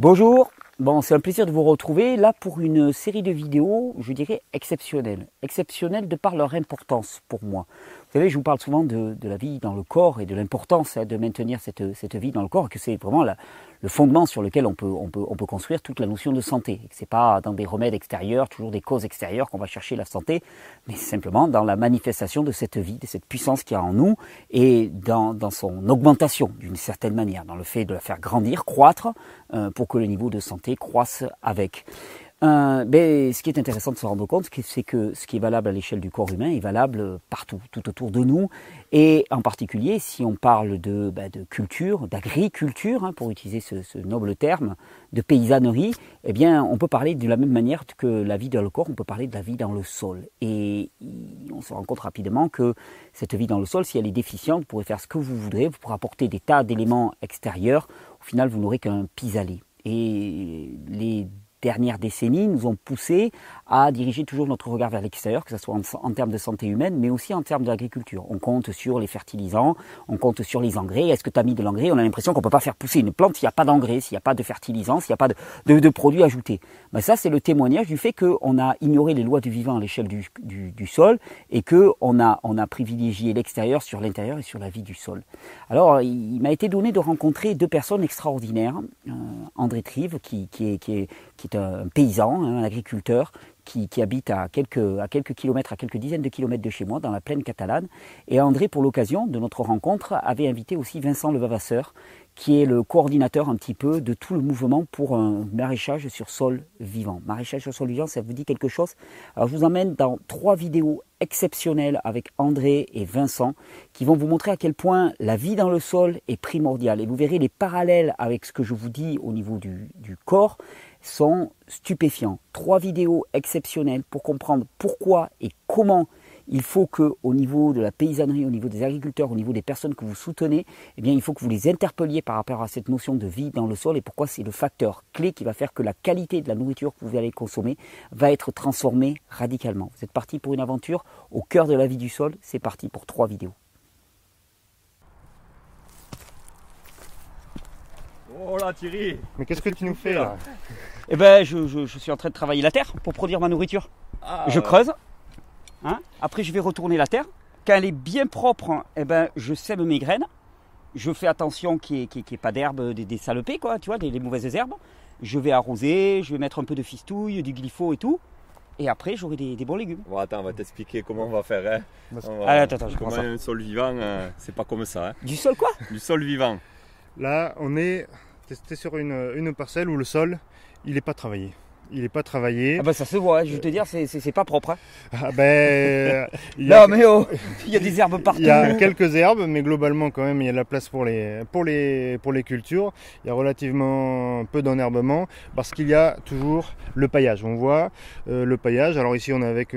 Bonjour, bon, c'est un plaisir de vous retrouver là pour une série de vidéos, je dirais exceptionnelles. Exceptionnelles de par leur importance pour moi. Vous savez, je vous parle souvent de la vie dans le corps et de l'importance de maintenir cette vie dans le corps, que c'est vraiment le fondement sur lequel on peut construire toute la notion de santé. Ce n'est pas dans des remèdes extérieurs, toujours des causes extérieures qu'on va chercher la santé, mais simplement dans la manifestation de cette vie, de cette puissance qu'il y a en nous et dans son augmentation d'une certaine manière, dans le fait de la faire grandir, croître, pour que le niveau de santé croisse avec. Mais ce qui est intéressant de se rendre compte, c'est que ce qui est valable à l'échelle du corps humain est valable partout, tout autour de nous. Et en particulier, si on parle de culture, d'agriculture, pour utiliser ce noble terme, de paysannerie, eh bien, on peut parler de la même manière que la vie dans le corps, on peut parler de la vie dans le sol. Et on se rend compte rapidement que cette vie dans le sol, si elle est déficiente, vous pourrez faire ce que vous voudrez, vous pourrez apporter des tas d'éléments extérieurs. Au final, vous n'aurez qu'un pis-aller. Et les dernières décennies nous ont poussé à diriger toujours notre regard vers l'extérieur, que ce soit en termes de santé humaine, mais aussi en termes d'agriculture. On compte sur les fertilisants, on compte sur les engrais. Est-ce que tu as mis de l'engrais? On a l'impression qu'on ne peut pas faire pousser une plante s'il n'y a pas d'engrais, s'il n'y a pas de fertilisants, s'il n'y a pas de produits ajoutés. Ben ça, c'est le témoignage du fait qu'on a ignoré les lois du vivant à l'échelle du sol et qu'on a privilégié l'extérieur sur l'intérieur et sur la vie du sol. Alors, il m'a été donné de rencontrer deux personnes extraordinaires. André Trives, qui est un paysan, un agriculteur, qui habite à quelques kilomètres, à quelques dizaines de kilomètres de chez moi, dans la plaine catalane. Et André, pour l'occasion de notre rencontre, avait invité aussi Vincent Levavasseur, qui est le coordinateur un petit peu de tout le mouvement pour un maraîchage sur sol vivant. Maraîchage sur sol vivant, ça vous dit quelque chose? Alors je vous emmène dans trois vidéos exceptionnelles avec André et Vincent, qui vont vous montrer à quel point la vie dans le sol est primordiale. Et vous verrez les parallèles avec ce que je vous dis au niveau du corps, sont stupéfiants. Trois vidéos exceptionnelles pour comprendre pourquoi et comment il faut que, au niveau de la paysannerie, au niveau des agriculteurs, au niveau des personnes que vous soutenez, eh bien, il faut que vous les interpelliez par rapport à cette notion de vie dans le sol et pourquoi c'est le facteur clé qui va faire que la qualité de la nourriture que vous allez consommer va être transformée radicalement. Vous êtes parti pour une aventure au cœur de la vie du sol. C'est parti pour trois vidéos. Oh là Thierry! Mais qu'est-ce que tu nous fais là? Eh ben je suis en train de travailler la terre pour produire ma nourriture. Ah, je creuse, après je vais retourner la terre. Quand elle est bien propre, eh ben, je sème mes graines. Je fais attention qu'il n'y ait pas d'herbe, des salopées, quoi, tu vois, des mauvaises herbes. Je vais arroser, je vais mettre un peu de fistouille, du glypho et tout. Et après, j'aurai des bons légumes. Bon, attends, on va t'expliquer comment on va faire. Attends, je prends ça. Un sol vivant, c'est pas comme ça. Du sol quoi? Du sol vivant. Là, on est testé sur une parcelle où le sol, il n'est pas travaillé. Il n'est pas travaillé. Ah bah ça se voit, je veux te dire, c'est pas propre. Ah ben... non mais oh, il y a des herbes partout. Il y a quelques herbes, mais globalement quand même, il y a de la place pour les cultures. Il y a relativement peu d'enherbement parce qu'il y a toujours le paillage. On voit le paillage. Alors ici, on est avec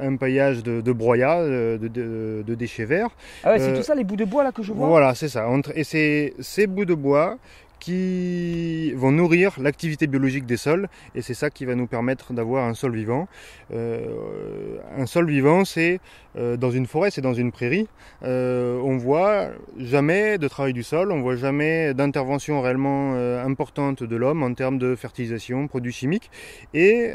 un paillage de broyat, de déchets verts. Ah ouais, c'est tout ça, les bouts de bois là que je vois. Voilà, c'est ça. Et c'est ces bouts de bois qui vont nourrir l'activité biologique des sols et c'est ça qui va nous permettre d'avoir un sol vivant. Un sol vivant, c'est dans une forêt, c'est dans une prairie. On voit jamais de travail du sol, on voit jamais d'intervention réellement importante de l'homme en termes de fertilisation, produits chimiques. Et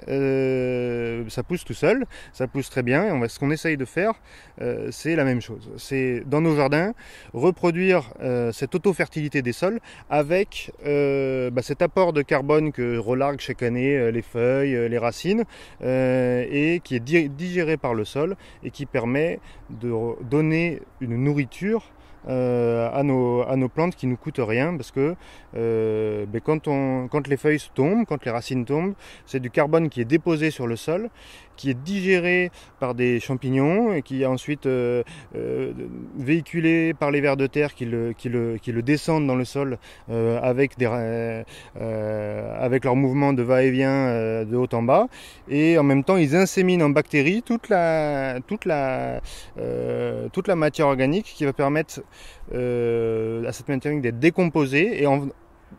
ça pousse tout seul, ça pousse très bien. Et ce qu'on essaye de faire, c'est la même chose. C'est dans nos jardins reproduire cette auto-fertilité des sols avec cet apport de carbone que relarguent chaque année les feuilles, les racines, et qui est digéré par le sol et qui permet de donner une nourriture à nos plantes qui ne nous coûte rien parce que quand les feuilles tombent, quand les racines tombent, c'est du carbone qui est déposé sur le sol, qui est digéré par des champignons et qui est ensuite véhiculé par les vers de terre qui le descendent dans le sol avec leur mouvement de va-et-vient de haut en bas, et en même temps ils inséminent en bactéries toute la matière organique qui va permettre à cette matière organique d'être décomposée, et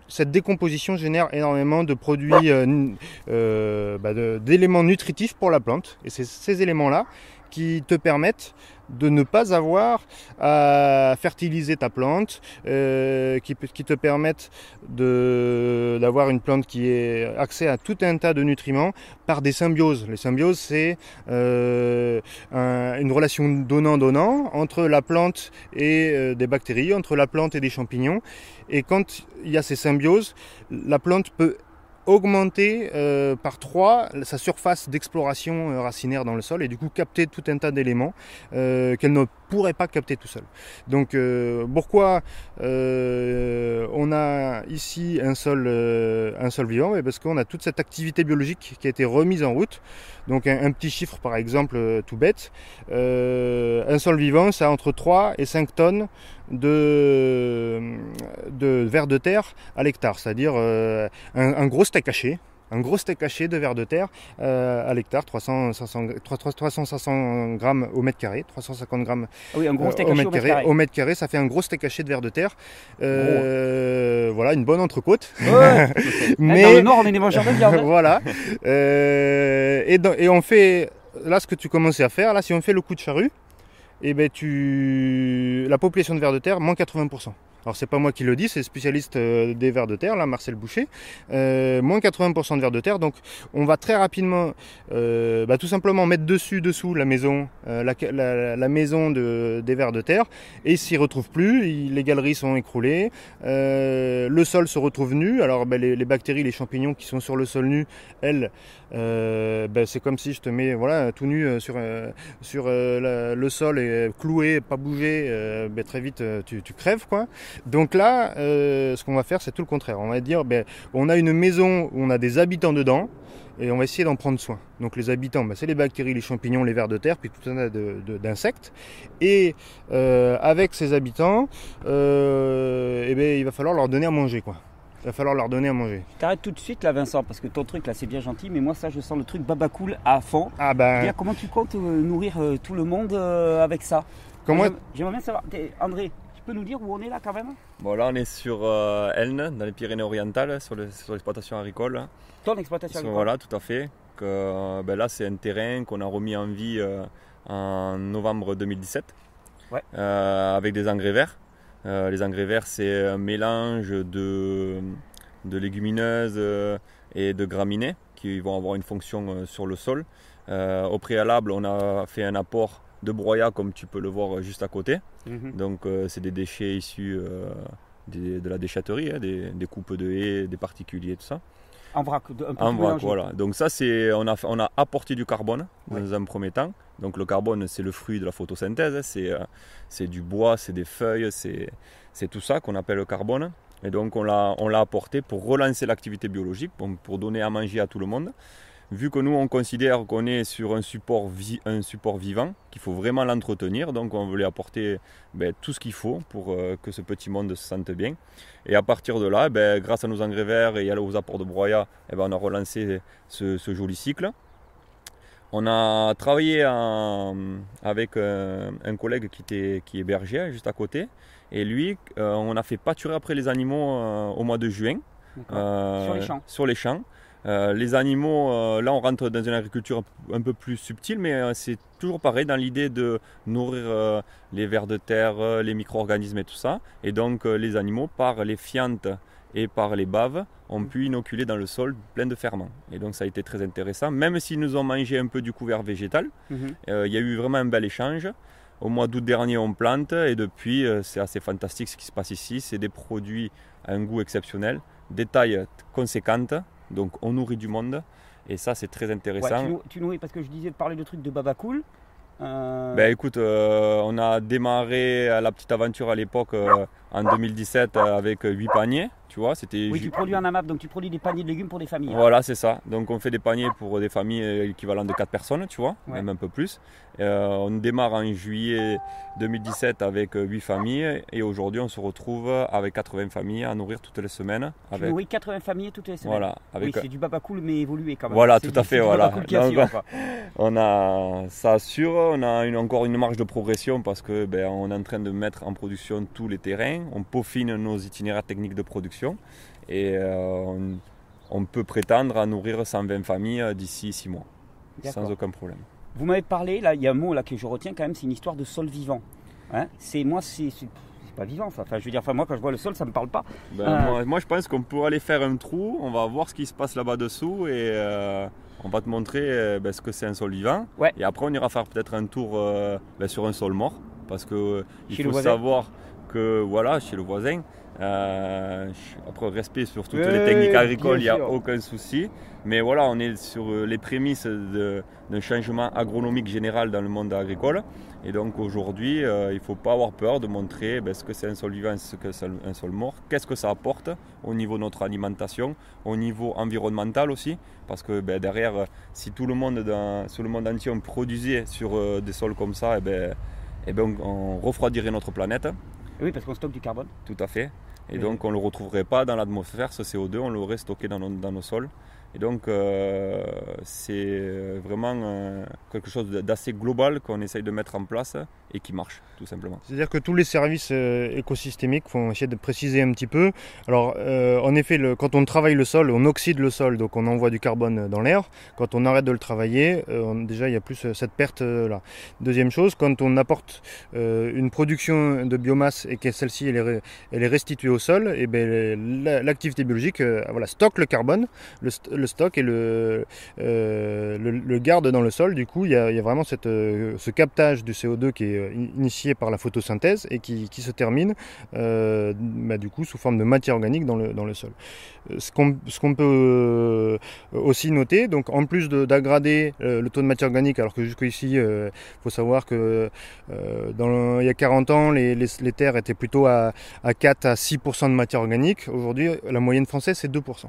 cette décomposition génère énormément de produits, d'éléments nutritifs pour la plante, et c'est ces éléments-là qui te permettent de ne pas avoir à fertiliser ta plante, qui te permettent d'avoir une plante qui ait accès à tout un tas de nutriments par des symbioses. Les symbioses, c'est une relation donnant-donnant entre la plante et des bactéries, entre la plante et des champignons. Et quand il y a ces symbioses, la plante peut augmenter par 3 sa surface d'exploration racinaire dans le sol et du coup capter tout un tas d'éléments qu'elle ne pourrait pas capter tout seul. Donc pourquoi on a ici un sol vivant? Parce qu'on a toute cette activité biologique qui a été remise en route. Donc un petit chiffre par exemple tout bête, un sol vivant ça a entre 3 et 5 tonnes de vers de terre à l'hectare, c'est-à-dire un gros steak haché. Un gros steak haché de vers de terre à l'hectare, 300-500 grammes au mètre carré, 350 grammes oui, un gros steak haché au mètre carré, ça fait un gros steak haché de vers de terre. Voilà, une bonne entrecôte. Ouais. Mais dans le Nord, on est des mangeurs de viande. Voilà. Et on fait là ce que tu commençais à faire. Là, si on fait le coup de charrue, et ben la population de vers de terre moins 80%. Alors c'est pas moi qui le dis, c'est le spécialiste des vers de terre, là, Marcel Boucher, moins 80% de vers de terre, donc on va très rapidement tout simplement mettre dessous la maison, la maison des vers de terre, et s'y retrouve plus, les galeries sont écroulées, le sol se retrouve nu, alors les bactéries, les champignons qui sont sur le sol nu, elles, c'est comme si je te mets voilà, tout nu sur le sol, et cloué, pas bougé, très vite tu crèves quoi. Donc là, ce qu'on va faire, c'est tout le contraire. On va dire, on a une maison où on a des habitants dedans et on va essayer d'en prendre soin. Donc les habitants, c'est les bactéries, les champignons, les vers de terre, puis tout un tas d'insectes. Et avec ces habitants, il va falloir leur donner à manger, quoi. Il va falloir leur donner à manger. T'arrêtes tout de suite là, Vincent, parce que ton truc là, c'est bien gentil, mais moi ça, je sens le truc baba cool à fond. Ah ben. Comment tu comptes nourrir tout le monde avec ça? J'aimerais bien savoir, André. Tu peux nous dire où on est là quand même? Bon, là on est sur Elne, dans les Pyrénées-Orientales, sur l'exploitation agricole. Ton exploitation agricole? Voilà, tout à fait. Là c'est un terrain qu'on a remis en vie en novembre 2017, ouais. Avec des engrais verts. Les engrais verts, c'est un mélange de légumineuses et de graminées qui vont avoir une fonction sur le sol. Au préalable, on a fait un apport de broyat comme tu peux le voir juste à côté. Donc c'est des déchets issus de la déchetterie, hein, des coupes de haies, des particuliers, tout ça. En vrac, voilà. Donc ça c'est, on a apporté du carbone dans un premier temps. Donc le carbone c'est le fruit de la photosynthèse, hein, c'est du bois, c'est des feuilles, c'est tout ça qu'on appelle le carbone. Et donc on l'a apporté pour relancer l'activité biologique, pour donner à manger à tout le monde. Vu que nous, on considère qu'on est sur un support vivant, qu'il faut vraiment l'entretenir, donc on veut lui apporter tout ce qu'il faut pour que ce petit monde se sente bien. Et à partir de là, grâce à nos engrais verts et aux apports de broyat, on a relancé ce joli cycle. On a travaillé avec un collègue qui est berger, juste à côté. Et lui, on a fait pâturer après les animaux au mois de juin. Sur les champs. Les animaux, là on rentre dans une agriculture un peu plus subtile, mais c'est toujours pareil dans l'idée de nourrir les vers de terre, les micro-organismes et tout ça. Et donc les animaux, par les fientes et par les baves, ont pu inoculer dans le sol plein de ferments. Et donc ça a été très intéressant, même s'ils nous ont mangé un peu du couvert végétal, y a eu vraiment un bel échange. Au mois d'août dernier, on plante et depuis, c'est assez fantastique ce qui se passe ici. C'est des produits à un goût exceptionnel, des tailles conséquentes. Donc on nourrit du monde et ça c'est très intéressant. Ouais, tu nourris parce que je disais de parler de trucs de baba cool. Écoute, on a démarré la petite aventure à l'époque en 2017 avec 8 paniers, tu vois. Tu produis en AMAP, donc tu produis des paniers de légumes pour des familles. Voilà, c'est ça. Donc on fait des paniers pour des familles équivalent de 4 personnes, tu vois, même un peu plus. On démarre en juillet 2017 avec 8 familles et aujourd'hui on se retrouve avec 80 familles à nourrir toutes les semaines. Oui, 80 familles toutes les semaines. Voilà, oui, c'est du baba cool mais évolué quand même. Voilà, tout à fait. Voilà. Ça assure, on a encore une marge de progression parce que on est en train de mettre en production tous les terrains, on peaufine nos itinéraires techniques de production et on peut prétendre à nourrir 120 familles d'ici 6 mois sans aucun problème. Vous m'avez parlé, là, il y a un mot là que je retiens quand même, c'est une histoire de sol vivant. Hein, c'est moi, c'est pas vivant ça. Enfin, je veux dire, enfin, moi quand je vois le sol, ça me parle pas. Ben, moi, je pense qu'on peut aller faire un trou. On va voir ce qui se passe là-bas dessous et on va te montrer ce que c'est un sol vivant. Ouais. Et après, on ira faire peut-être un tour sur un sol mort, parce que il faut savoir que voilà, chez le voisin. Après, respect sur toutes les techniques agricoles, il n'y a aucun souci. Mais voilà, on est sur les prémices d'un changement agronomique général dans le monde agricole. Et donc aujourd'hui, il ne faut pas avoir peur de montrer ce que c'est un sol vivant, ce que c'est un sol mort, qu'est-ce que ça apporte au niveau de notre alimentation, au niveau environnemental aussi. Parce que derrière, si tout le monde, sur le monde entier, on produisait sur des sols comme ça, on refroidirait notre planète. Oui, parce qu'on stocke du carbone. Tout à fait. Et donc, on ne le retrouverait pas dans l'atmosphère, ce CO2, on l'aurait stocké dans nos sols. Et donc, c'est vraiment quelque chose d'assez global qu'on essaye de mettre en place et qui marche, tout simplement. C'est-à-dire que tous les services écosystémiques, il faut essayer de préciser un petit peu. Alors, en effet, quand on travaille le sol, on oxyde le sol, donc on envoie du carbone dans l'air. Quand on arrête de le travailler, déjà, il n'y a plus cette perte-là. Deuxième chose, quand on apporte une production de biomasse et que celle-ci, elle est restituée au sol, et l'activité biologique stocke le carbone, le stock et le garde dans le sol. Du coup, il y a vraiment ce captage du CO2 qui est initié par la photosynthèse et qui se termine du coup sous forme de matière organique dans le sol. Ce qu'on peut aussi noter, donc en plus d'aggrader le taux de matière organique, alors que jusqu'ici, il faut savoir que il y a 40 ans, les terres étaient plutôt à 4 à 6% de matière organique. Aujourd'hui, la moyenne française, c'est 2%.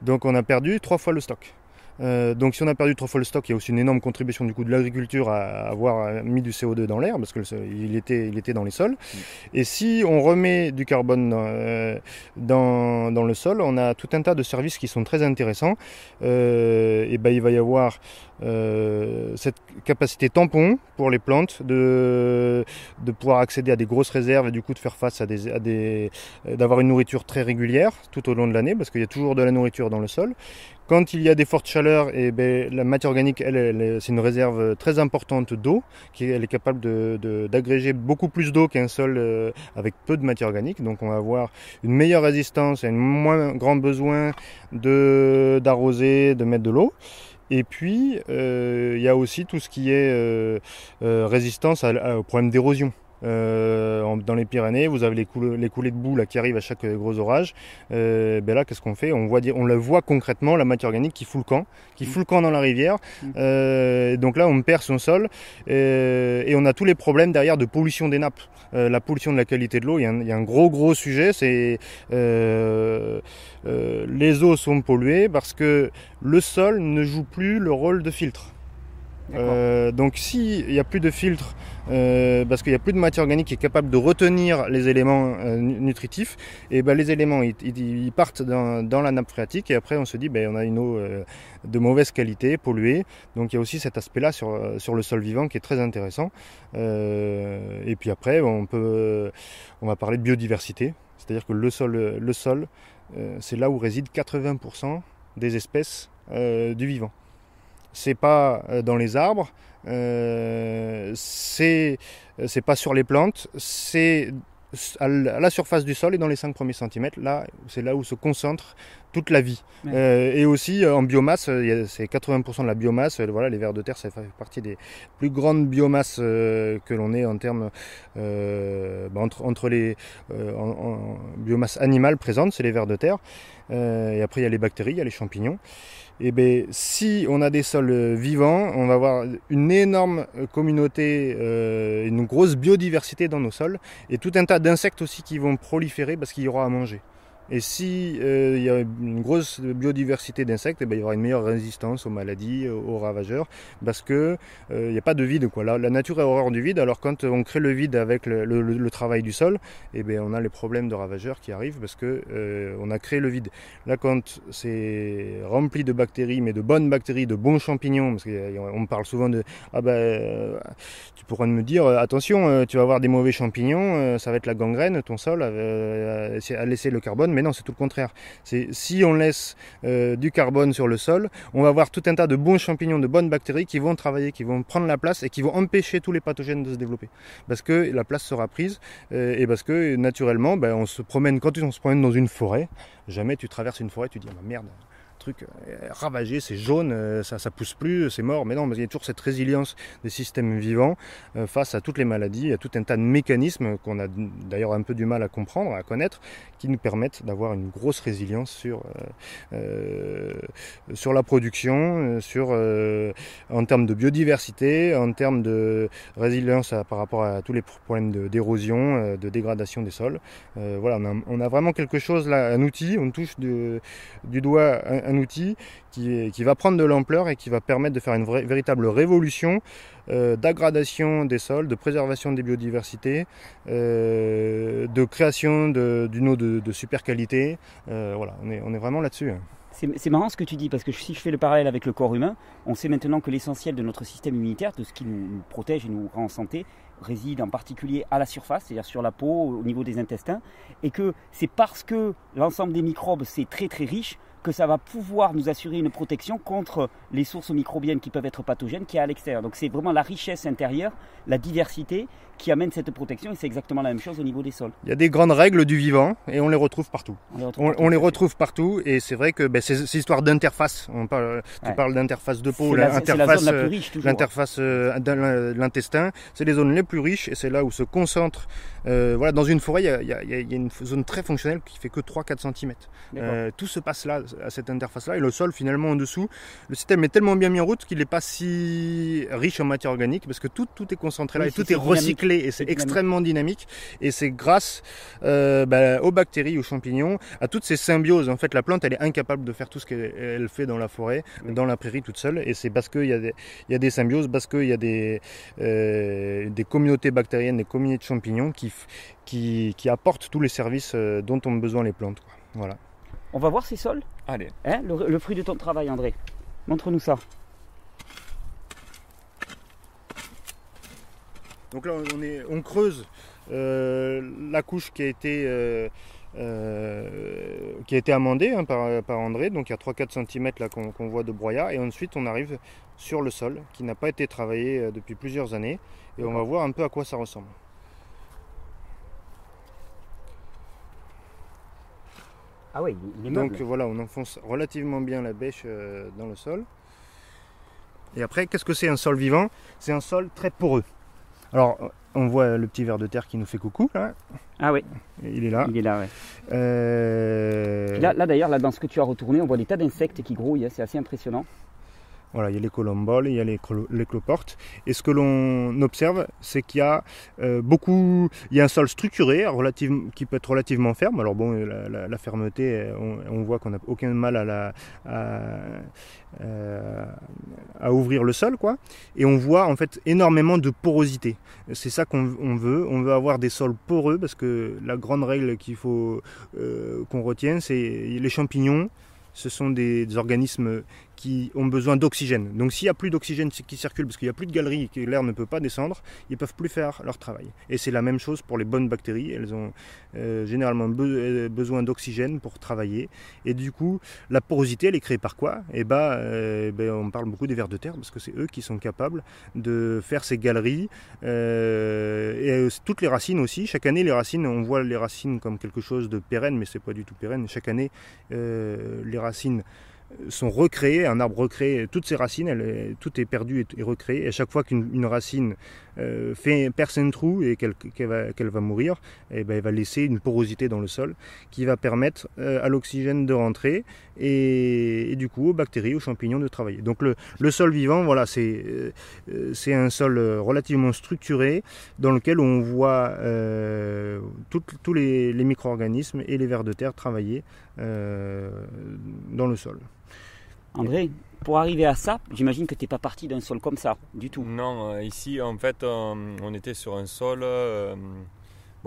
Donc on a perdu 3 fois le stock. Donc si on a perdu 3 fois le stock, il y a aussi une énorme contribution du coup de l'agriculture à avoir mis du CO2 dans l'air, parce qu'il était dans les sols. Et si on remet du carbone dans le sol, on a tout un tas de services qui sont très intéressants. Il va y avoir cette capacité tampon pour les plantes de pouvoir accéder à des grosses réserves et du coup de faire face d'avoir une nourriture très régulière tout au long de l'année, parce qu'il y a toujours de la nourriture dans le sol. Quand il y a des fortes chaleurs, la matière organique, c'est une réserve très importante d'eau, elle est capable d'agréger beaucoup plus d'eau qu'un sol avec peu de matière organique. Donc on va avoir une meilleure résistance et un moins grand besoin d'arroser, de mettre de l'eau. Et puis, il y a aussi tout ce qui est résistance au problème d'érosion. Dans les Pyrénées, vous avez les coulées de boue là, qui arrivent à chaque gros orage. Là, qu'est-ce qu'on fait ? On la voit concrètement, la matière organique qui fout le camp dans la rivière. Donc là, on perd son sol et on a tous les problèmes derrière de pollution des nappes. La pollution de la qualité de l'eau, il y a un gros sujet. C'est les eaux sont polluées parce que le sol ne joue plus le rôle de filtre. Donc s'il n'y a plus de filtre parce qu'il n'y a plus de matière organique qui est capable de retenir les éléments nutritifs, et les éléments ils partent dans la nappe phréatique et après on se dit on a une eau de mauvaise qualité, polluée. Donc il y a aussi cet aspect là sur le sol vivant qui est très intéressant. Et puis après on va parler de biodiversité, c'est-à-dire que le sol c'est là où résident 80% des espèces du vivant. C'est pas dans les arbres, c'est pas sur les plantes, c'est à la surface du sol et dans les 5 premiers centimètres. Là, c'est là où se concentre toute la vie. Ouais. Et aussi en biomasse, c'est 80% de la biomasse. Voilà, les vers de terre, ça fait partie des plus grandes biomasses que l'on ait en termes entre les biomasse animale présente, c'est les vers de terre. Et après, il y a les bactéries, il y a les champignons. Et si on a des sols vivants, on va avoir une énorme communauté, une grosse biodiversité dans nos sols et tout un tas d'insectes aussi qui vont proliférer parce qu'il y aura à manger. Et si il y a une grosse biodiversité d'insectes, il y aura une meilleure résistance aux maladies, aux ravageurs, parce que il n'y a pas de vide, quoi. La nature a horreur du vide, alors quand on crée le vide avec le travail du sol, on a les problèmes de ravageurs qui arrivent parce que on a créé le vide. Là, quand c'est rempli de bactéries, mais de bonnes bactéries, de bons champignons, parce qu'on parle souvent de pourront me dire attention, tu vas avoir des mauvais champignons, ça va être la gangrène, ton sol a laissé le carbone, mais non, c'est tout le contraire. Si on laisse du carbone sur le sol, on va avoir tout un tas de bons champignons, de bonnes bactéries qui vont travailler, qui vont prendre la place et qui vont empêcher tous les pathogènes de se développer. Parce que la place sera prise et parce que naturellement, ben, on se promène, quand on se promène dans une forêt, jamais tu traverses une forêt, tu dis ah, merde, truc ravagé, c'est jaune, ça pousse plus, c'est mort. Mais non, mais il y a toujours cette résilience des systèmes vivants face à toutes les maladies, il y a tout un tas de mécanismes qu'on a d'ailleurs un peu du mal à comprendre, à connaître, qui nous permettent d'avoir une grosse résilience sur la production, en termes de biodiversité, en termes de résilience par rapport à tous les problèmes d'érosion, de dégradation des sols. Voilà, on a vraiment quelque chose là, un outil, on touche du doigt un outil qui va prendre de l'ampleur et qui va permettre de faire une véritable révolution d'aggradation des sols, de préservation des biodiversités, de création d'une eau de super qualité. Voilà, on est vraiment là-dessus. C'est marrant ce que tu dis, parce que si je fais le parallèle avec le corps humain, on sait maintenant que l'essentiel de notre système immunitaire, de ce qui nous protège et nous rend en santé, réside en particulier à la surface, c'est-à-dire sur la peau, au niveau des intestins, et que c'est parce que l'ensemble des microbes, c'est très très riche, que ça va pouvoir nous assurer une protection contre les sources microbiennes qui peuvent être pathogènes qui est à l'extérieur. Donc c'est vraiment la richesse intérieure, la diversité qui amène cette protection, et c'est exactement la même chose au niveau des sols. Il y a des grandes règles du vivant et on les retrouve partout. On les retrouve partout et c'est vrai que ben, c'est histoire d'interface. Tu parles d'interface de peau, l'interface de l'intestin, c'est les zones les plus riches et c'est là où se concentre. Voilà, dans une forêt, il y a une zone très fonctionnelle qui fait que 3-4 cm. Tout se passe là, à cette interface-là, et le sol finalement en dessous. Le système est tellement bien mis en route qu'il n'est pas si riche en matière organique parce que tout est concentré là, et tout est recyclé et c'est extrêmement dynamique. Et c'est grâce aux bactéries, aux champignons, à toutes ces symbioses. En fait, la plante, elle est incapable de faire tout ce qu'elle fait dans la forêt, dans la prairie toute seule, et c'est parce qu'il y a des symbioses, parce qu'il y a des communautés bactériennes, des communautés de champignons qui apportent tous les services dont ont besoin les plantes, quoi. Voilà. On va voir ces sols. Allez. Hein, le fruit de ton travail, André. Montre-nous ça. Donc là, on creuse la couche qui a été amendée hein, par André. Donc il y a 3-4 cm là qu'on voit de broyat. Et ensuite, on arrive sur le sol qui n'a pas été travaillé depuis plusieurs années. Et on va voir un peu à quoi ça ressemble. Ah oui, donc voilà, on enfonce relativement bien la bêche dans le sol. Et après, qu'est-ce que c'est un sol vivant? C'est un sol très poreux. Alors, on voit le petit ver de terre qui nous fait coucou, là. Ah oui. Il est là. Il est là, ouais. Là d'ailleurs, là, dans ce que tu as retourné, on voit des tas d'insectes qui grouillent, hein, c'est assez impressionnant. Voilà, il y a les colomboles, il y a les cloportes. Et ce que l'on observe, c'est qu'il y a un sol structuré, qui peut être relativement ferme. Alors bon, la fermeté, on voit qu'on n'a aucun mal à ouvrir le sol, quoi. Et on voit en fait énormément de porosité. C'est ça qu'on veut. On veut avoir des sols poreux parce que la grande règle qu'il faut qu'on retienne, c'est les champignons. Ce sont des organismes qui ont besoin d'oxygène. Donc s'il n'y a plus d'oxygène qui circule, parce qu'il n'y a plus de galeries et que l'air ne peut pas descendre, ils ne peuvent plus faire leur travail. Et c'est la même chose pour les bonnes bactéries. Elles ont généralement besoin d'oxygène pour travailler. Et du coup, la porosité, elle est créée par quoi? On parle beaucoup des vers de terre, parce que c'est eux qui sont capables de faire ces galeries. Et toutes les racines aussi. Chaque année, les racines, on voit les racines comme quelque chose de pérenne, mais ce n'est pas du tout pérenne. Chaque année, les racines sont recréées, un arbre recréé, toutes ses racines, tout est perdu et recréé. Et à chaque fois qu'une racine perce un trou et qu'elle va mourir, et ben elle va laisser une porosité dans le sol qui va permettre à l'oxygène de rentrer et du coup aux bactéries, aux champignons de travailler. Donc le sol vivant, voilà, c'est un sol relativement structuré dans lequel on voit tous les micro-organismes et les vers de terre travailler dans le sol. André, pour arriver à ça, j'imagine que tu n'es pas parti d'un sol comme ça, du tout. Non, ici en fait on était sur un sol,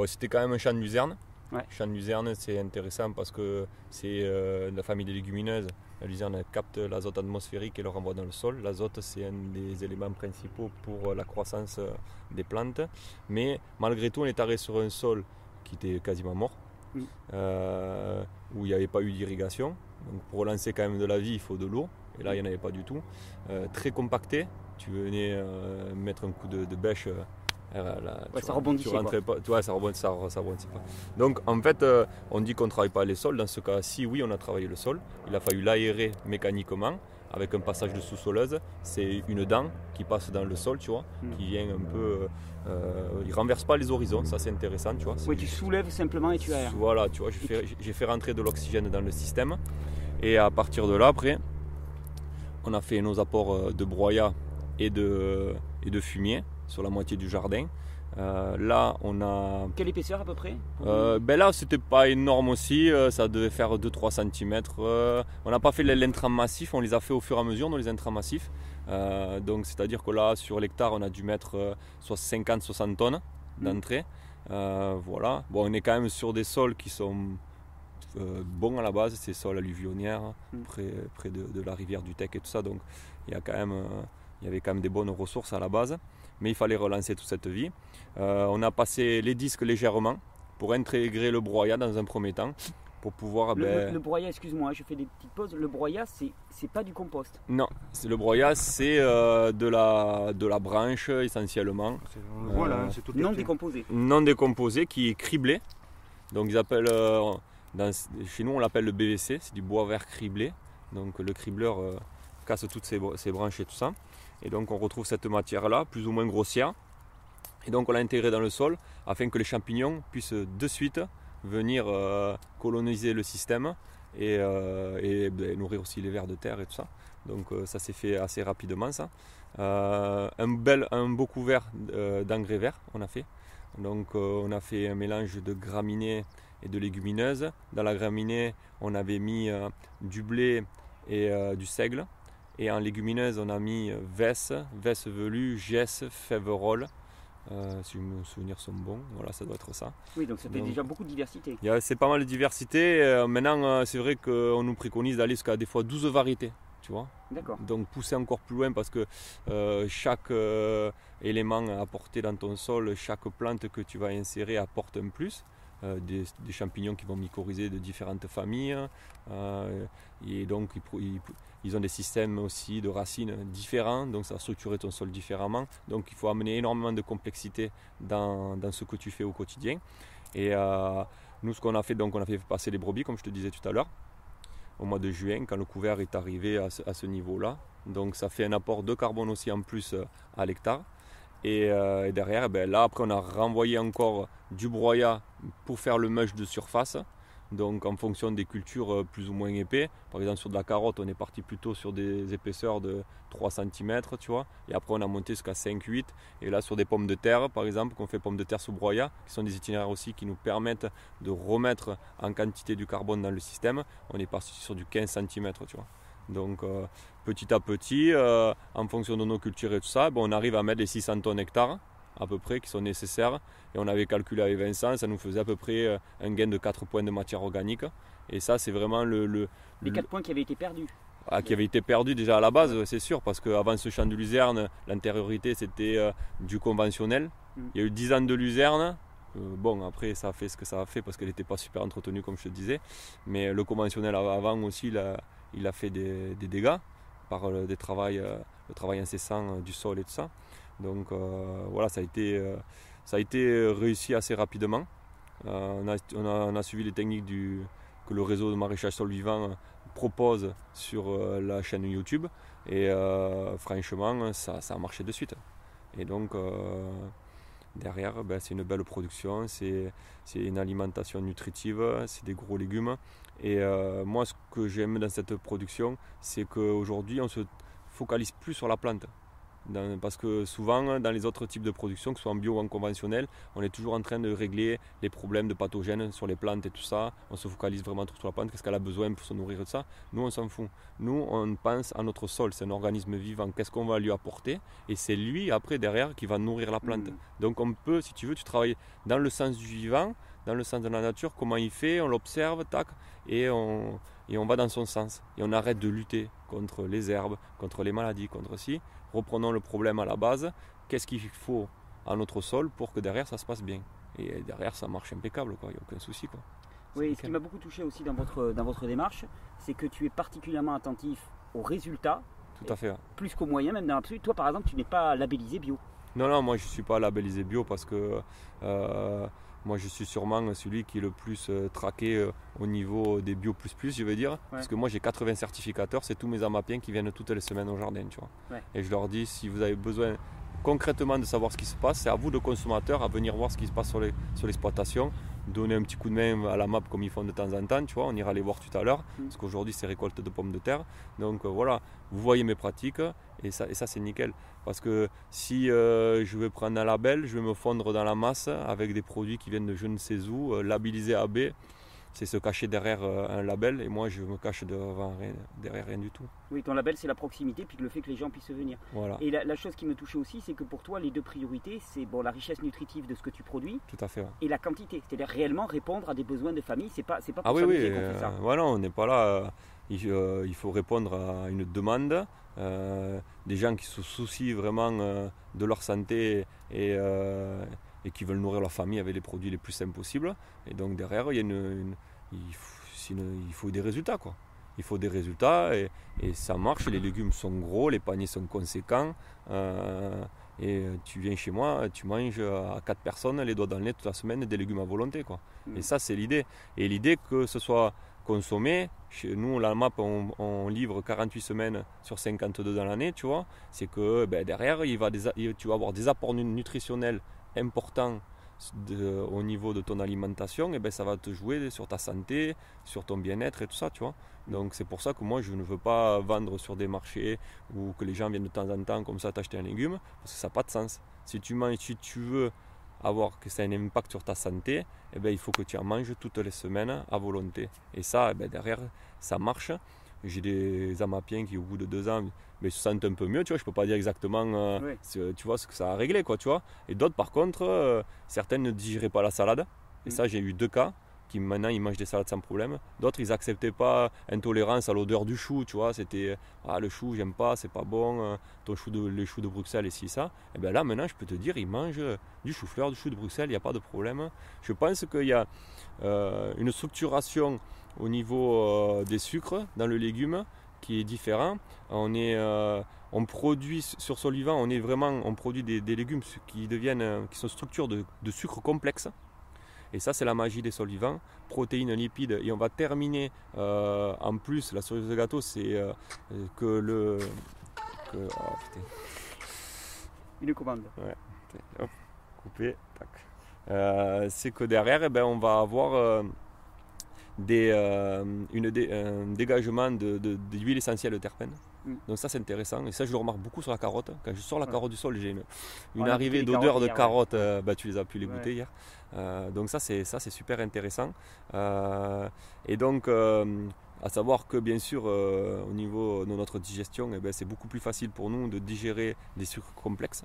c'était quand même un champ de luzerne. Ouais. Champ de luzerne, c'est intéressant parce que c'est de la famille des légumineuses. La luzerne capte l'azote atmosphérique et le renvoie dans le sol. L'azote, c'est un des éléments principaux pour la croissance des plantes. Mais malgré tout, on est arrivé sur un sol qui était quasiment mort, où il n'y avait pas eu d'irrigation. Donc pour relancer quand même de la vie, il faut de l'eau. Et là, il n'y en avait pas du tout. Très compacté. Tu venais mettre un coup de bêche. Ça rebondissait pas. Ça rebondissait pas. Donc en fait, on dit qu'on ne travaille pas les sols. Dans ce cas, si oui, on a travaillé le sol. Il a fallu l'aérer mécaniquement avec un passage de sous-soleuse. C'est une dent qui passe dans le sol, tu vois, qui vient un peu. Il renverse pas les horizons, ça c'est intéressant, tu vois. Oui, tu soulèves simplement et tu aères. Voilà, tu vois, j'ai fait rentrer de l'oxygène dans le système. Et à partir de là, après, on a fait nos apports de broyat et de fumier sur la moitié du jardin. Là, on a... Quelle épaisseur à peu près? Là, c'était pas énorme aussi. Ça devait faire 2-3 cm. On n'a pas fait l'intrant massif. On les a fait au fur et à mesure, dans les intrants massifs. Donc, c'est-à-dire que là, sur l'hectare, on a dû mettre 50-60 tonnes d'entrée. Voilà. Bon, on est quand même sur des sols qui sont... bon à la base, c'est sol alluvionnaire près de la rivière du Tech et tout ça, donc il y avait quand même des bonnes ressources à la base, mais il fallait relancer toute cette vie. On a passé les disques légèrement pour intégrer le broyat dans un premier temps pour pouvoir... Le broyat, excuse-moi, je fais des petites pauses, le broyat c'est pas du compost? Non, le broyat c'est de la branche essentiellement, c'est tout non décomposé. Non décomposé, qui est criblé, donc ils appellent... chez nous, on l'appelle le BVC, c'est du bois vert criblé. Donc le cribleur casse toutes ses branches et tout ça. Et donc on retrouve cette matière-là, plus ou moins grossière. Et donc on l'a intégrée dans le sol afin que les champignons puissent de suite venir coloniser le système et nourrir aussi les vers de terre et tout ça. Donc ça s'est fait assez rapidement, ça. Un beau couvert d'engrais verts, on a fait. Donc on a fait un mélange de graminées et de légumineuses. Dans la graminée, on avait mis du blé et du seigle. Et en légumineuse, on a mis vesse velue, gesse, fèverolles. Si mes souvenirs sont bons, voilà, ça doit être ça. Oui, donc ça fait déjà beaucoup de diversité. C'est pas mal de diversité. Maintenant, c'est vrai qu'on nous préconise d'aller jusqu'à des fois 12 variétés. Tu vois. D'accord. Donc pousser encore plus loin parce que chaque élément apporté dans ton sol, chaque plante que tu vas insérer apporte un plus. Des champignons qui vont mycorhiser de différentes familles, et donc ils ont des systèmes aussi de racines différents, donc ça va structurer ton sol différemment, donc il faut amener énormément de complexité dans ce que tu fais au quotidien. Et nous, ce qu'on a fait, donc on a fait passer les brebis, comme je te disais tout à l'heure, au mois de juin, quand le couvert est arrivé à ce niveau là donc ça fait un apport de carbone aussi en plus à l'hectare. Et derrière, là, après, on a renvoyé encore du broyat pour faire le mulch de surface. Donc, en fonction des cultures plus ou moins épais. Par exemple, sur de la carotte, on est parti plutôt sur des épaisseurs de 3 cm, tu vois. Et après, on a monté jusqu'à 5-8. Et là, sur des pommes de terre, par exemple, qu'on fait pommes de terre sous broyat, qui sont des itinéraires aussi qui nous permettent de remettre en quantité du carbone dans le système, on est parti sur du 15 cm, tu vois. Donc petit à petit, en fonction de nos cultures et tout ça, on arrive à mettre les 600 tonnes hectare à peu près qui sont nécessaires. Et on avait calculé avec Vincent, ça nous faisait à peu près un gain de 4 points de matière organique. Et ça, c'est vraiment les 4 points qui avaient été perdus. Ah, qui avait été perdu déjà à la base, c'est sûr, parce qu'avant ce champ de luzerne, l'antériorité c'était du conventionnel. Il y a eu 10 ans de luzerne. Bon, après ça a fait ce que ça a fait parce qu'elle n'était pas super entretenue, comme je te disais. Mais le conventionnel avant aussi, il a fait des dégâts par le travail incessant du sol et tout ça. Donc voilà, ça a été réussi assez rapidement. On a suivi les techniques que le réseau de maraîchage sol vivant propose sur la chaîne YouTube. Et franchement, ça a marché de suite. Et donc derrière, c'est une belle production, c'est une alimentation nutritive, c'est des gros légumes. Et moi, ce que j'aime dans cette production, c'est qu'aujourd'hui, on se focalise plus sur la plante. Parce que souvent, dans les autres types de production, que ce soit en bio ou en conventionnel, on est toujours en train de régler les problèmes de pathogènes sur les plantes et tout ça. On se focalise vraiment trop sur la plante, qu'est-ce qu'elle a besoin pour se nourrir de ça. Nous, on s'en fout. Nous, on pense à notre sol, c'est un organisme vivant, qu'est-ce qu'on va lui apporter? Et c'est lui, après, derrière, qui va nourrir la plante. Donc on peut, si tu veux, tu travailles dans le sens du vivant, dans le sens de la nature, comment il fait, on l'observe, tac, et on va dans son sens. Et on arrête de lutter contre les herbes, contre les maladies, contre si. Reprenons le problème à la base, qu'est-ce qu'il faut à notre sol pour que derrière ça se passe bien. Et derrière ça marche impeccable, il n'y a aucun souci. Oui, ce qui m'a beaucoup touché aussi dans votre démarche, c'est que tu es particulièrement attentif aux résultats. Tout à fait. Plus qu'aux moyens, même dans l'absolu. Toi par exemple, tu n'es pas labellisé bio. Non, non, moi je ne suis pas labellisé bio parce que moi je suis sûrement celui qui est le plus traqué au niveau des bio++, je veux dire. Ouais. Parce que moi j'ai 80 certificateurs, c'est tous mes amapiens qui viennent toutes les semaines au jardin, tu vois. Ouais. Et je leur dis, si vous avez besoin concrètement de savoir ce qui se passe, c'est à vous, le consommateur, à venir voir ce qui se passe sur l'exploitation. Donner un petit coup de main à la MAP comme ils font de temps en temps, tu vois, on ira les voir tout à l'heure, parce qu'aujourd'hui c'est récolte de pommes de terre. Donc voilà, vous voyez mes pratiques et ça c'est nickel. Parce que si je vais prendre un label, je vais me fondre dans la masse avec des produits qui viennent de je ne sais où, labellisés AB, c'est se cacher derrière un label et moi je me cache derrière rien du tout. Oui, ton label c'est la proximité puis le fait que les gens puissent venir. Voilà. Et la chose qui me touchait aussi, c'est que pour toi les deux priorités c'est la richesse nutritive de ce que tu produis. Tout à fait. Ouais. Et la quantité, c'est-à-dire réellement répondre à des besoins de famille, c'est pas pour ça qu'on fait ça. Voilà, on n'est pas là. Il faut répondre à une demande, des gens qui se soucient vraiment de leur santé et qui veulent nourrir leur famille avec les produits les plus simples possibles. Et donc derrière, il faut des résultats, quoi. Il faut des résultats et ça marche, les légumes sont gros, les paniers sont conséquents. Et tu viens chez moi, tu manges à 4 personnes, les doigts dans le nez toute la semaine, des légumes à volonté, quoi. Et ça, c'est l'idée. Et l'idée que ce soit consommé, chez nous, la MAP, on livre 48 semaines sur 52 dans l'année, tu vois. C'est que ben, derrière, tu vas avoir des apports nutritionnels important au niveau de ton alimentation, et ben ça va te jouer sur ta santé, sur ton bien-être et tout ça, tu vois. Donc c'est pour ça que moi je ne veux pas vendre sur des marchés ou que les gens viennent de temps en temps comme ça t'acheter un légume, parce que ça n'a pas de sens. Si tu manges, si tu veux avoir que ça ait un impact sur ta santé, et ben il faut que tu en manges toutes les semaines à volonté. Et ça, et ben derrière ça marche. J'ai des amapiens qui au bout de 2 ans mais se sentent un peu mieux, tu vois, je peux pas dire exactement oui, tu vois, ce que ça a réglé, quoi, tu vois. Et d'autres par contre, certaines ne digéraient pas la salade, et ça j'ai eu 2 cas qui maintenant ils mangent des salades sans problème. D'autres ils acceptaient pas, intolérance à l'odeur du chou, tu vois, c'était ah le chou j'aime pas, c'est pas bon, les choux de Bruxelles et si ça, et bien là maintenant je peux te dire ils mangent du chou-fleur, du chou de Bruxelles, il n'y a pas de problème. Je pense qu'il y a une structuration au niveau des sucres dans le légume qui est différent. On produit sur sol vivant, on produit des légumes qui sont structurés de sucre complexe. Et ça, c'est la magie des sols vivants, protéines, lipides. Et on va terminer, en plus, la cerise de gâteau, c'est oh, putain. Une commande. Ouais, hop, coupé, tac. C'est que derrière, eh ben, on va avoir un dégagement d'huile essentielle de terpènes. Donc ça c'est intéressant et ça je le remarque beaucoup sur la carotte. Quand je sors la carotte du sol, j'ai une arrivée d'odeur de carotte, bah, tu les as pu les goûter hier. Donc ça c'est super intéressant. Et donc à savoir que bien sûr au niveau de notre digestion, eh ben, c'est beaucoup plus facile pour nous de digérer des sucres complexes.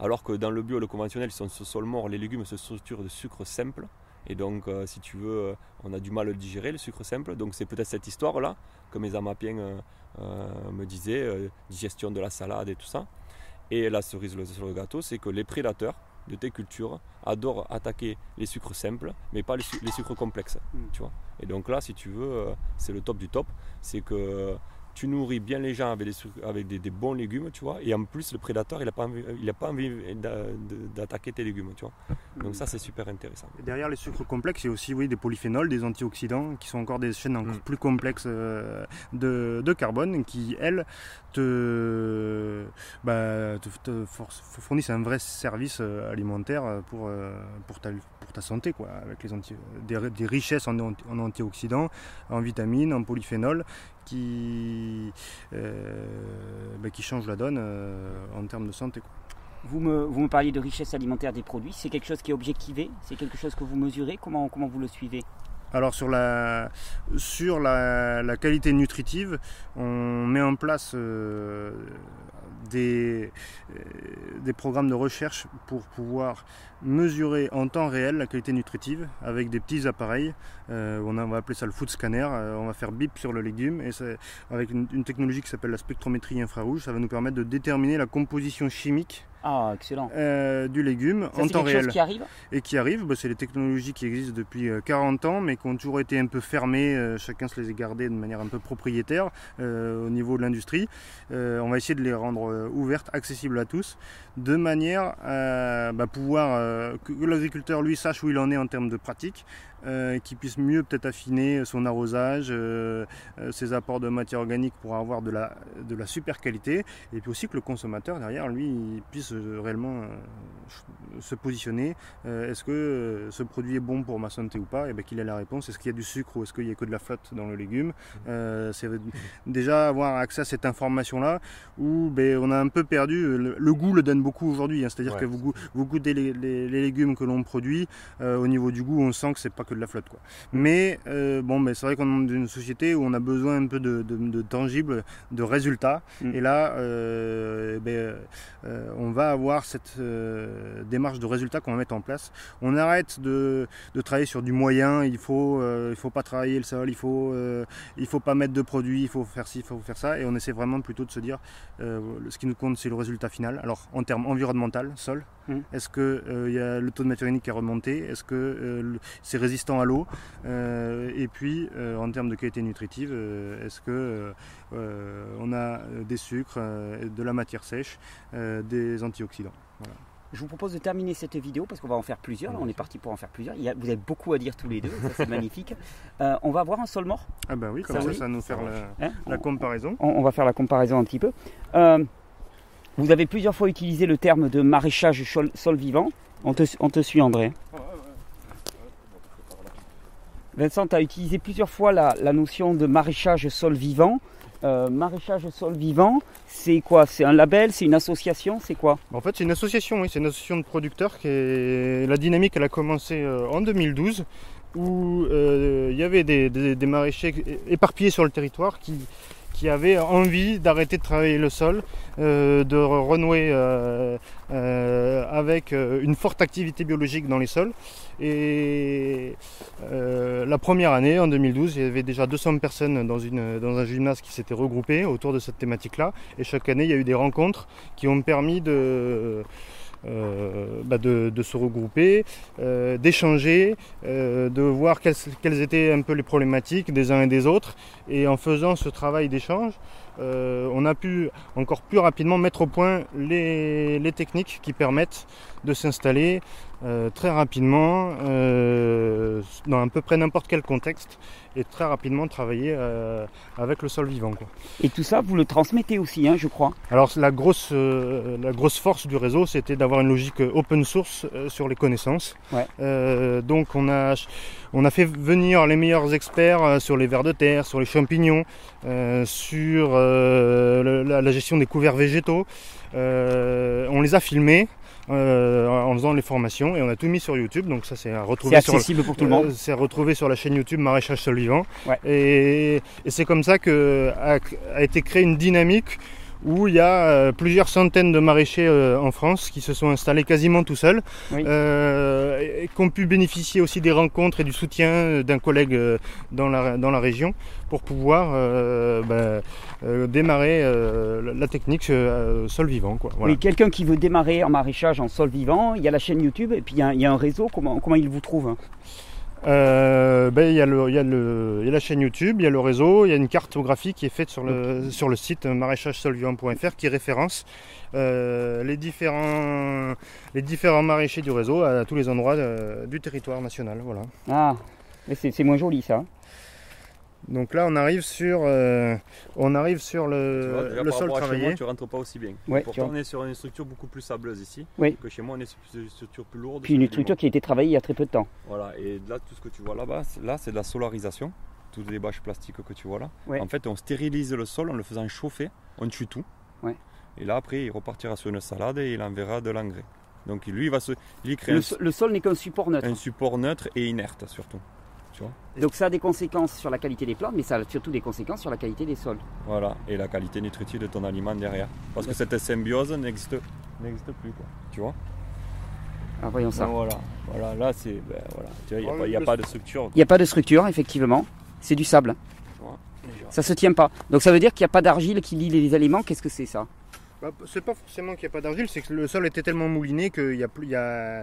Alors que dans le bio, le conventionnel, ils sont sur sol mort, les légumes se structurent de sucre simple. Et donc, si tu veux, on a du mal à le digérer, le sucre simple. Donc, c'est peut-être cette histoire-là que mes amapiens me disaient, digestion de la salade et tout ça. Et la cerise sur le gâteau, c'est que les prédateurs de tes cultures adorent attaquer les sucres simples, mais pas les sucres complexes. Tu vois. Et donc là, si tu veux, c'est le top du top. C'est que tu nourris bien les gens avec des bons légumes, tu vois. Et en plus, le prédateur, il n'a pas envie d'attaquer tes légumes, tu vois. Donc ça, c'est super intéressant. Et derrière les sucres complexes, il y a aussi des polyphénols, des antioxydants, qui sont encore des chaînes encore plus complexes de carbone, qui, elles, te fournissent un vrai service alimentaire pour ta santé, quoi, avec des richesses en antioxydants, en vitamines, en polyphénols, qui change la donne en termes de santé, quoi. Vous me parliez de richesse alimentaire des produits, c'est quelque chose qui est objectivé, c'est quelque chose que vous mesurez, comment vous le suivez ? Alors sur la qualité nutritive, on met en place des programmes de recherche pour pouvoir mesurer en temps réel la qualité nutritive avec des petits appareils. On va appeler ça le food scanner. On va faire bip sur le légume et avec une technologie qui s'appelle la spectrométrie infrarouge, ça va nous permettre de déterminer la composition chimique. Ah, excellent. Du légume en temps réel. C'est quelque chose qui arrive ? Et qui arrive, c'est les technologies qui existent depuis 40 ans mais qui ont toujours été un peu fermées, chacun se les a gardées de manière un peu propriétaire au niveau de l'industrie. On va essayer de les rendre ouvertes, accessibles à tous, de manière à pouvoir que l'agriculteur lui sache où il en est en termes de pratiques, qu'il puisse mieux peut-être affiner son arrosage, ses apports de matière organique pour avoir de la super qualité, et puis aussi que le consommateur derrière lui il puisse réellement se positionner. Est-ce que ce produit est bon pour ma santé ou pas ? Et bien qu'il ait la réponse. Est-ce qu'il y a du sucre ou est-ce qu'il n'y a que de la flotte dans le légume ? C'est déjà avoir accès à cette information là où on a un peu perdu. Le goût le donne beaucoup aujourd'hui, hein, c'est-à-dire que vous goûtez les légumes que l'on produit, au niveau du goût on sent que c'est pas que de la flotte, quoi. Mais c'est vrai qu'on est dans une société où on a besoin un peu de tangible, de résultats. Et là on va avoir cette démarche de résultats qu'on va mettre en place. On arrête de travailler sur du moyen, il faut pas travailler le sol, il faut pas mettre de produits, il faut faire ci, il faut faire ça, et on essaie vraiment plutôt de se dire ce qui nous compte c'est le résultat final. Alors en termes environnemental, sol, est-ce que y a le taux de matière organique qui est remonté, est-ce que c'est résistant à l'eau, et puis en termes de qualité nutritive, est-ce que on a des sucres, de la matière sèche, des antioxydants. Voilà. Je vous propose de terminer cette vidéo parce qu'on va en faire plusieurs. Là, on est parti pour en faire plusieurs. Vous avez beaucoup à dire tous les deux, ça c'est magnifique. On va voir un sol mort. Ah ben oui, comme ça va nous faire la comparaison. On va faire la comparaison un petit peu. Vous avez plusieurs fois utilisé le terme de maraîchage sol vivant. On te suit, André. Vincent, tu as utilisé plusieurs fois la notion de maraîchage sol vivant. Maraîchage sol vivant, c'est quoi? C'est un label? C'est une association? C'est quoi? En fait, c'est une association, oui. C'est une association de producteurs qui est... La dynamique, elle a commencé en 2012 où il y avait des maraîchers éparpillés sur le territoire qui avaient envie d'arrêter de travailler le sol, de renouer avec une forte activité biologique dans les sols. Et la première année, en 2012, il y avait déjà 200 personnes dans un gymnase qui s'étaient regroupées autour de cette thématique-là. Et chaque année, il y a eu des rencontres qui ont permis de se regrouper, d'échanger, de voir quelles étaient un peu les problématiques des uns et des autres. Et en faisant ce travail d'échange, on a pu encore plus rapidement mettre au point les techniques qui permettent de s'installer très rapidement dans à peu près n'importe quel contexte et très rapidement travailler avec le sol vivant, quoi. Et tout ça, vous le transmettez aussi, hein, je crois. Alors la grosse force du réseau, c'était d'avoir une logique open source sur les connaissances. Ouais. Donc on a fait venir les meilleurs experts sur les vers de terre, sur les champignons, sur la gestion des couverts végétaux. On les a filmés en faisant les formations et on a tout mis sur YouTube, donc ça c'est à retrouver, c'est accessible pour tout le monde. C'est à retrouver sur la chaîne YouTube Maraîchage Sol Vivant. Ouais. Et c'est comme ça que a été créée une dynamique où il y a plusieurs centaines de maraîchers en France qui se sont installés quasiment tout seuls, oui. Et qui ont pu bénéficier aussi des rencontres et du soutien d'un collègue dans la région pour pouvoir démarrer la technique sol vivant, quoi. Voilà. Oui, quelqu'un qui veut démarrer en maraîchage en sol vivant, il y a la chaîne YouTube et puis il y a un réseau, comment il vous trouve, hein? Il y a la chaîne YouTube, il y a le réseau, il y a une cartographie qui est faite sur le site maraîchagesolvivant.fr qui référence les différents maraîchers du réseau à tous les endroits du territoire national. Voilà. Ah, mais c'est moins joli ça. Donc là, on arrive sur le, vois, déjà, le sol travaillé. Chez moi, tu rentres pas aussi bien. Ouais, pourtant, on est sur une structure beaucoup plus sableuse ici. Oui. Que chez moi, on est sur une structure plus lourde. Puis une structure qui a été travaillée il y a très peu de temps. Voilà. Et là, tout ce que tu vois là-bas, là, c'est de la solarisation. tous les bâches plastiques que tu vois là. Ouais. En fait, on stérilise le sol en le faisant chauffer, on tue tout. Ouais. Et là, après, il repartira sur une salade et il enverra de l'engrais. Donc, lui, il va se créer. Le sol n'est qu'un support neutre. Un support neutre et inerte, surtout. Tu vois ? Donc, ça a des conséquences sur la qualité des plantes, mais ça a surtout des conséquences sur la qualité des sols. Voilà, et la qualité nutritive de ton aliment derrière. Parce que cette symbiose n'existe plus, quoi. Tu vois ? Ah, voyons ça. Voilà, là, c'est. Ben, voilà. Tu vois, il n'y a pas de structure. Il n'y a pas de structure, effectivement. C'est du sable. Ça ne se tient pas. Donc, ça veut dire qu'il n'y a pas d'argile qui lie les aliments. Qu'est-ce que c'est, ça ? C'est pas forcément qu'il n'y a pas d'argile, c'est que le sol était tellement mouliné qu'il n'y a,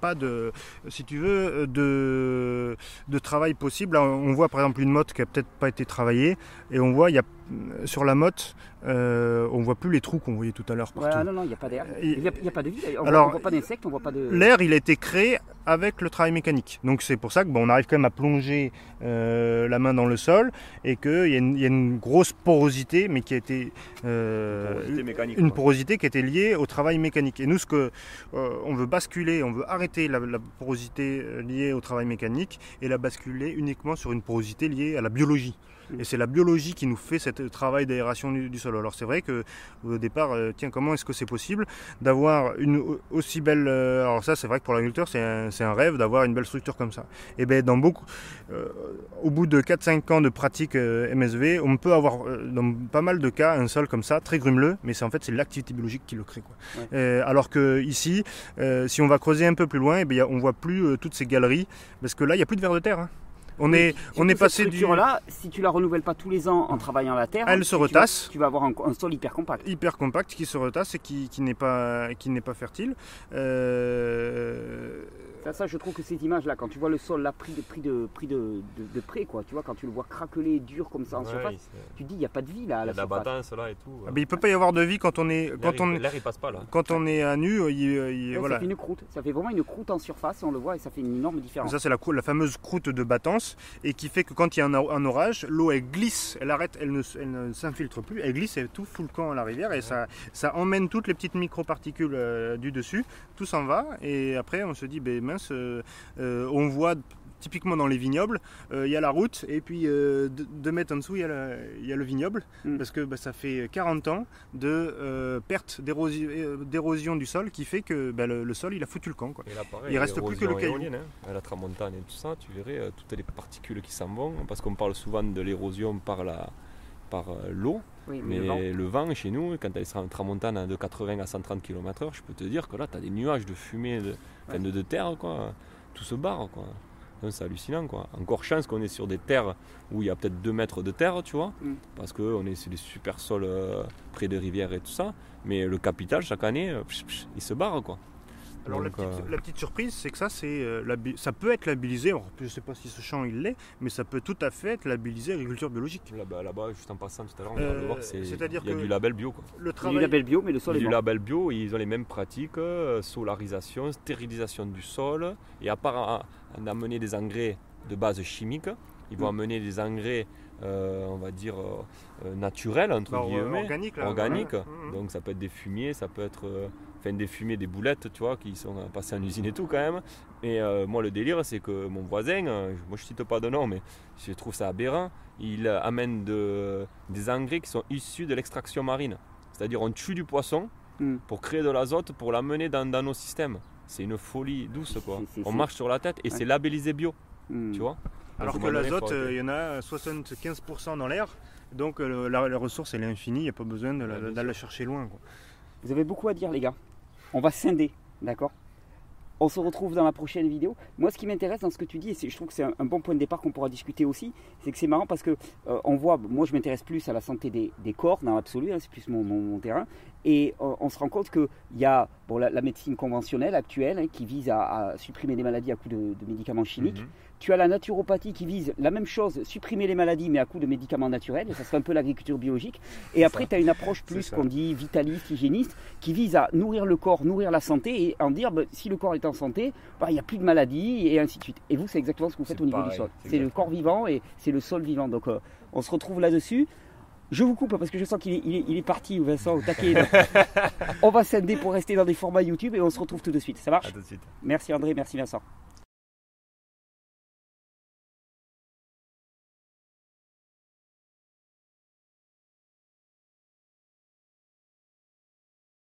pas de, si tu veux, de travail possible. On voit par exemple une motte qui n'a peut-être pas été travaillée et on voit, sur la motte, on ne voit plus les trous qu'on voyait tout à l'heure partout. Voilà, non, il n'y a pas d'air, il n'y a pas de vie, on ne voit pas d'insectes, on ne voit pas de... L'air, il a été créé avec le travail mécanique, donc c'est pour ça qu'on arrive quand même à plonger la main dans le sol et qu'il y a une grosse porosité, mais qui a été... une porosité qui était liée au travail mécanique. Et nous, ce que on veut basculer, on veut arrêter la porosité liée au travail mécanique et la basculer uniquement sur une porosité liée à la biologie. Et c'est la biologie qui nous fait ce travail d'aération du sol. Alors c'est vrai qu'au départ, tiens, comment est-ce que c'est possible d'avoir une aussi belle... alors ça, c'est vrai que pour l'agriculteur, c'est un rêve d'avoir une belle structure comme ça. Et bien, dans beaucoup, au bout de 4-5 ans de pratique MSV, on peut avoir, dans pas mal de cas, un sol comme ça, très grumeleux, mais c'est en fait l'activité biologique qui le crée, quoi. Ouais. Alors qu'ici, si on va creuser un peu plus loin, et bien, on ne voit plus toutes ces galeries, parce que là, il n'y a plus de vers de terre, hein. On est passé du... là, si tu la renouvelles pas tous les ans en travaillant la terre, elle se retasse. Tu vas avoir un sol hyper compact. Hyper compact qui se retasse et qui n'est pas fertile. Ça, je trouve que cette image-là, quand tu vois le sol là pris de près, quoi, tu vois, quand tu le vois craqueler dur comme ça en surface, tu te dis il n'y a pas de vie là. La battance là et tout. Ah, mais il peut pas y avoir de vie quand on est l'air il passe pas là. Quand on est à nu, voilà. Ça fait une croûte. Ça fait vraiment une croûte en surface, on le voit et ça fait une énorme différence. Ça c'est la fameuse croûte de battance. Et qui fait que quand il y a un orage, l'eau elle glisse, elle arrête, elle ne s'infiltre plus, elle glisse et tout fout le camp à la rivière et ça emmène toutes les petites microparticules du dessus, tout s'en va et après on se dit ben mince, on voit typiquement dans les vignobles, il y a la route et puis 2 mètres en dessous il y a le vignoble parce que bah, ça fait 40 ans de perte d'érosion du sol qui fait que bah, le sol il a foutu le camp, quoi. Là, pareil, il reste plus que le caillou. Hein, la tramontane et tout ça, tu verrais toutes les particules qui s'en vont parce qu'on parle souvent de l'érosion par l'eau. Oui, mais le vent chez nous, quand elle sera en tramontane de 80 à 130 km/h, je peux te dire que là tu as des nuages de fumée de terre, quoi. Tout se barre, quoi. C'est hallucinant, quoi. Encore chance qu'on est sur des terres où il y a peut-être 2 mètres de terre, tu vois, parce qu'on est sur des super sols près des rivières et tout ça, mais le capital, chaque année, il se barre, quoi. Alors la petite surprise, c'est que ça, ça peut être labellisé, alors, je ne sais pas si ce champ il l'est, mais ça peut tout à fait être labellisé agriculture biologique. Là-bas, juste en passant tout à l'heure, on va voir, il y a du label bio, quoi. Il y a du label bio, mais le sol est mort. Du label bio, ils ont les mêmes pratiques, solarisation, stérilisation du sol, et à part d'amener des engrais de base chimique, ils vont amener des engrais... on va dire naturel entre guillemets, organique. Donc ça peut être des fumiers, ça peut être des boulettes, tu vois, qui sont passées en usine et tout quand même. Et moi le délire c'est que mon voisin, moi je cite pas de nom mais je trouve ça aberrant, il amène des engrais qui sont issus de l'extraction marine, c'est-à-dire on tue du poisson pour créer de l'azote pour l'amener dans nos systèmes. C'est une folie douce, quoi. On marche sur la tête et c'est labellisé bio, tu vois. Alors que l'azote, il y en a 75% dans l'air, donc la ressource elle est infinie, il n'y a pas besoin d'aller la chercher loin, quoi. Vous avez beaucoup à dire, les gars. On va scinder, d'accord? On se retrouve dans la prochaine vidéo. Moi, ce qui m'intéresse dans ce que tu dis, et je trouve que c'est un bon point de départ qu'on pourra discuter aussi, c'est que c'est marrant parce que on voit, moi je m'intéresse plus à la santé des corps, dans l'absolu, hein, c'est plus mon terrain, et on se rend compte qu'il y a la médecine conventionnelle actuelle, hein, qui vise à supprimer les maladies à coups de médicaments chimiques. Tu as la naturopathie qui vise la même chose, supprimer les maladies mais à coups de médicaments naturels, et ça serait un peu l'agriculture biologique. Et après, tu as une approche plus qu'on dit vitaliste, hygiéniste, qui vise à nourrir le corps, nourrir la santé, et en dire, bah, si le corps est en santé, bah, il n'y a plus de maladies, et ainsi de suite. Et vous, c'est exactement ce que vous faites au niveau du sol. C'est le corps vivant et c'est le sol vivant. Donc, on se retrouve là-dessus. Je vous coupe parce que je sens qu'il est parti, Vincent, au taquet. On va scinder pour rester dans des formats YouTube et on se retrouve tout de suite. Ça marche ? À tout de suite. Merci André, merci Vincent.